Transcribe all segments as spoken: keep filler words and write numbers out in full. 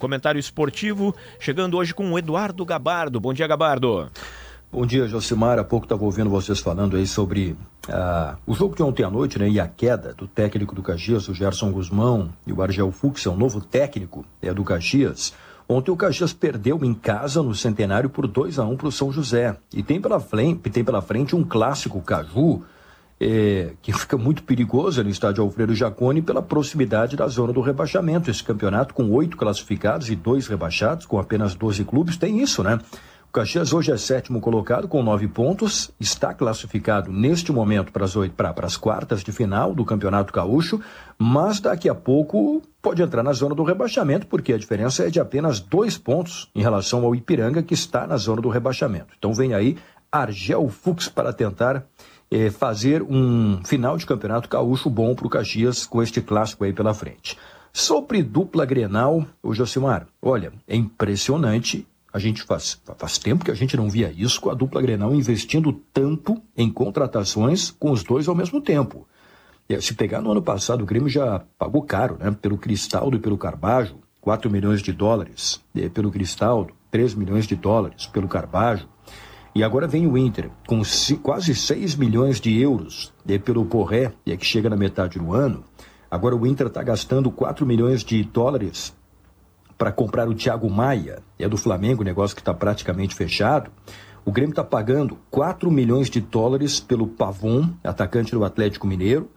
Comentário esportivo, chegando hoje com o Eduardo Gabardo. Bom dia, Gabardo. Bom dia, Jocimar. Há pouco estava ouvindo vocês falando aí sobre ah, o jogo de ontem à noite, né? E a queda do técnico do Caxias, o Gerson Gusmão, e o Argel Fuchs, é o novo técnico é, do Caxias. Ontem o Caxias perdeu em casa, no Centenário, por dois a um para o São José. E tem pela frente, tem pela frente um clássico Caju, É, que fica muito perigoso no estádio Alfredo Jaconi pela proximidade da zona do rebaixamento. Esse campeonato com oito classificados e dois rebaixados, com apenas doze clubes, tem isso, né? O Caxias hoje é sétimo colocado com nove pontos, está classificado neste momento para as, oito, para, para as quartas de final do Campeonato Gaúcho, mas daqui a pouco pode entrar na zona do rebaixamento, porque a diferença é de apenas dois pontos em relação ao Ipiranga, que está na zona do rebaixamento. Então vem aí Argel Fuchs para tentar fazer um final de campeonato gaúcho bom para o Caxias com este clássico aí pela frente. Sobre dupla Grenal, ô Jocimar, olha, é impressionante, a gente faz, faz tempo que a gente não via isso, com a dupla Grenal investindo tanto em contratações com os dois ao mesmo tempo. Se pegar no ano passado, o Grêmio já pagou caro, né? Pelo Cristaldo e pelo Carbajo, quatro milhões de dólares, pelo Cristaldo, três milhões de dólares, pelo Carbajo. E agora vem o Inter, com quase seis milhões de euros pelo Corré, que chega na metade do ano. Agora o Inter está gastando quatro milhões de dólares para comprar o Thiago Maia, é do Flamengo, negócio que está praticamente fechado. O Grêmio está pagando quatro milhões de dólares pelo Pavon, atacante do Atlético Mineiro.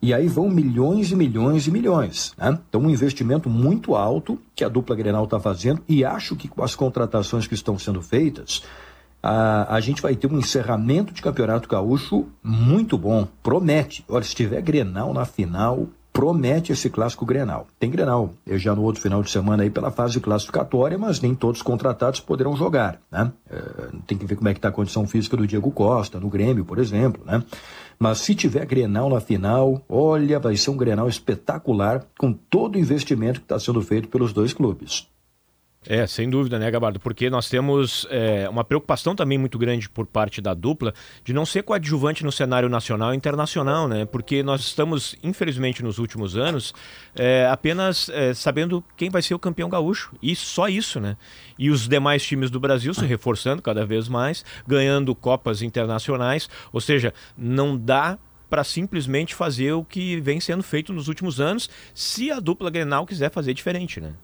E aí vão milhões e milhões e milhões, né? Então um investimento muito alto que a dupla Grenal está fazendo, e acho que com as contratações que estão sendo feitas, A, a gente vai ter um encerramento de campeonato gaúcho muito bom, promete. Olha, se tiver Grenal na final, promete esse clássico Grenal. Tem Grenal eu já no outro final de semana aí pela fase classificatória, mas nem todos contratados poderão jogar, né? É, tem que ver como é que está a condição física do Diego Costa, no Grêmio, por exemplo, né? Mas se tiver Grenal na final, olha, vai ser um Grenal espetacular com todo o investimento que está sendo feito pelos dois clubes. É, sem dúvida, né, Gabardo? Porque nós temos é, uma preocupação também muito grande por parte da dupla de não ser coadjuvante no cenário nacional e internacional, né? Porque nós estamos, infelizmente, nos últimos anos, é, apenas é, sabendo quem vai ser o campeão gaúcho. E só isso, né? E os demais times do Brasil se reforçando cada vez mais, ganhando copas internacionais. Ou seja, não dá para simplesmente fazer o que vem sendo feito nos últimos anos, se a dupla Grenal quiser fazer diferente, né?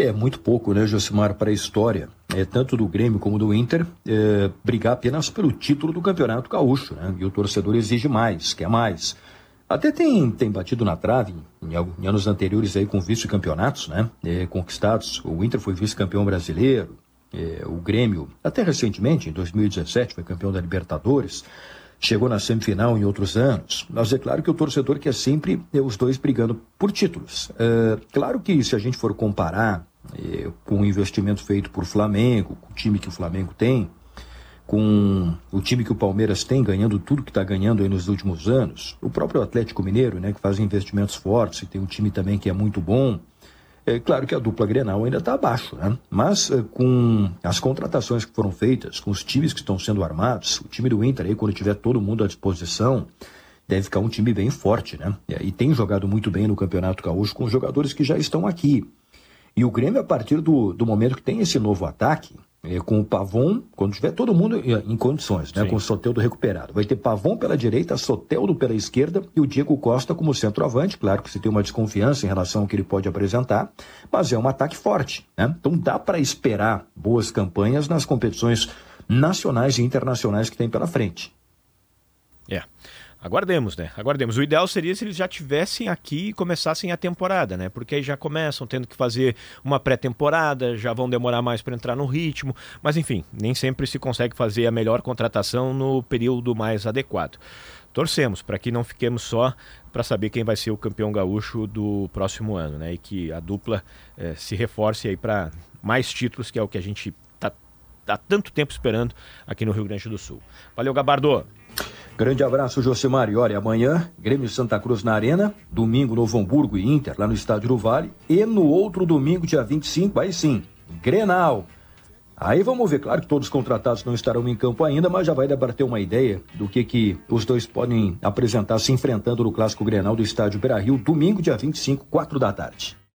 É muito pouco, né, Jocimar, para a história, é, tanto do Grêmio como do Inter, é, brigar apenas pelo título do Campeonato Gaúcho, né? E o torcedor exige mais, quer mais. Até tem, tem batido na trave em, em anos anteriores aí com vice-campeonatos, né, é, conquistados. O Inter foi vice-campeão brasileiro, é, o Grêmio, até recentemente, em dois mil e dezessete, foi campeão da Libertadores. Chegou na semifinal em outros anos, mas é claro que o torcedor quer sempre é, os dois brigando por títulos. É, claro que se a gente for comparar é, com o investimento feito por Flamengo, com o time que o Flamengo tem, com o time que o Palmeiras tem, ganhando tudo que está ganhando aí nos últimos anos, o próprio Atlético Mineiro, né, que faz investimentos fortes e tem um time também que é muito bom, é claro que a dupla Grenal ainda está abaixo, né? Mas é, com as contratações que foram feitas, com os times que estão sendo armados, o time do Inter, aí, quando tiver todo mundo à disposição, deve ficar um time bem forte, né? É, e tem jogado muito bem no Campeonato Gaúcho com os jogadores que já estão aqui. E o Grêmio, a partir do, do momento que tem esse novo ataque, é, com o Pavon, quando tiver todo mundo em condições, né? Com o Soteldo recuperado, vai ter Pavon pela direita, Soteldo pela esquerda e o Diego Costa como centroavante. Claro que você tem uma desconfiança em relação ao que ele pode apresentar, mas é um ataque forte, né? Então dá para esperar boas campanhas nas competições nacionais e internacionais que tem pela frente. É. Yeah. Aguardemos, né? Aguardemos. O ideal seria se eles já tivessem aqui e começassem a temporada, né? Porque aí já começam tendo que fazer uma pré-temporada, já vão demorar mais para entrar no ritmo, mas enfim, nem sempre se consegue fazer a melhor contratação no período mais adequado. Torcemos para que não fiquemos só para saber quem vai ser o campeão gaúcho do próximo ano, né? E que a dupla eh, se reforce aí para mais títulos, que é o que a gente tá há tanto tempo esperando aqui no Rio Grande do Sul. Valeu, Gabardo! Grande abraço, Jocimar. E olha, amanhã, Grêmio Santa Cruz na Arena, domingo Novo Hamburgo e Inter, lá no Estádio do Vale, e no outro domingo, dia vinte e cinco, aí sim, Grenal. Aí vamos ver, claro que todos os contratados não estarão em campo ainda, mas já vai dar para ter uma ideia do que, que os dois podem apresentar se enfrentando no Clássico Grenal do Estádio Beira-Rio, domingo, dia vinte e cinco, quatro da tarde.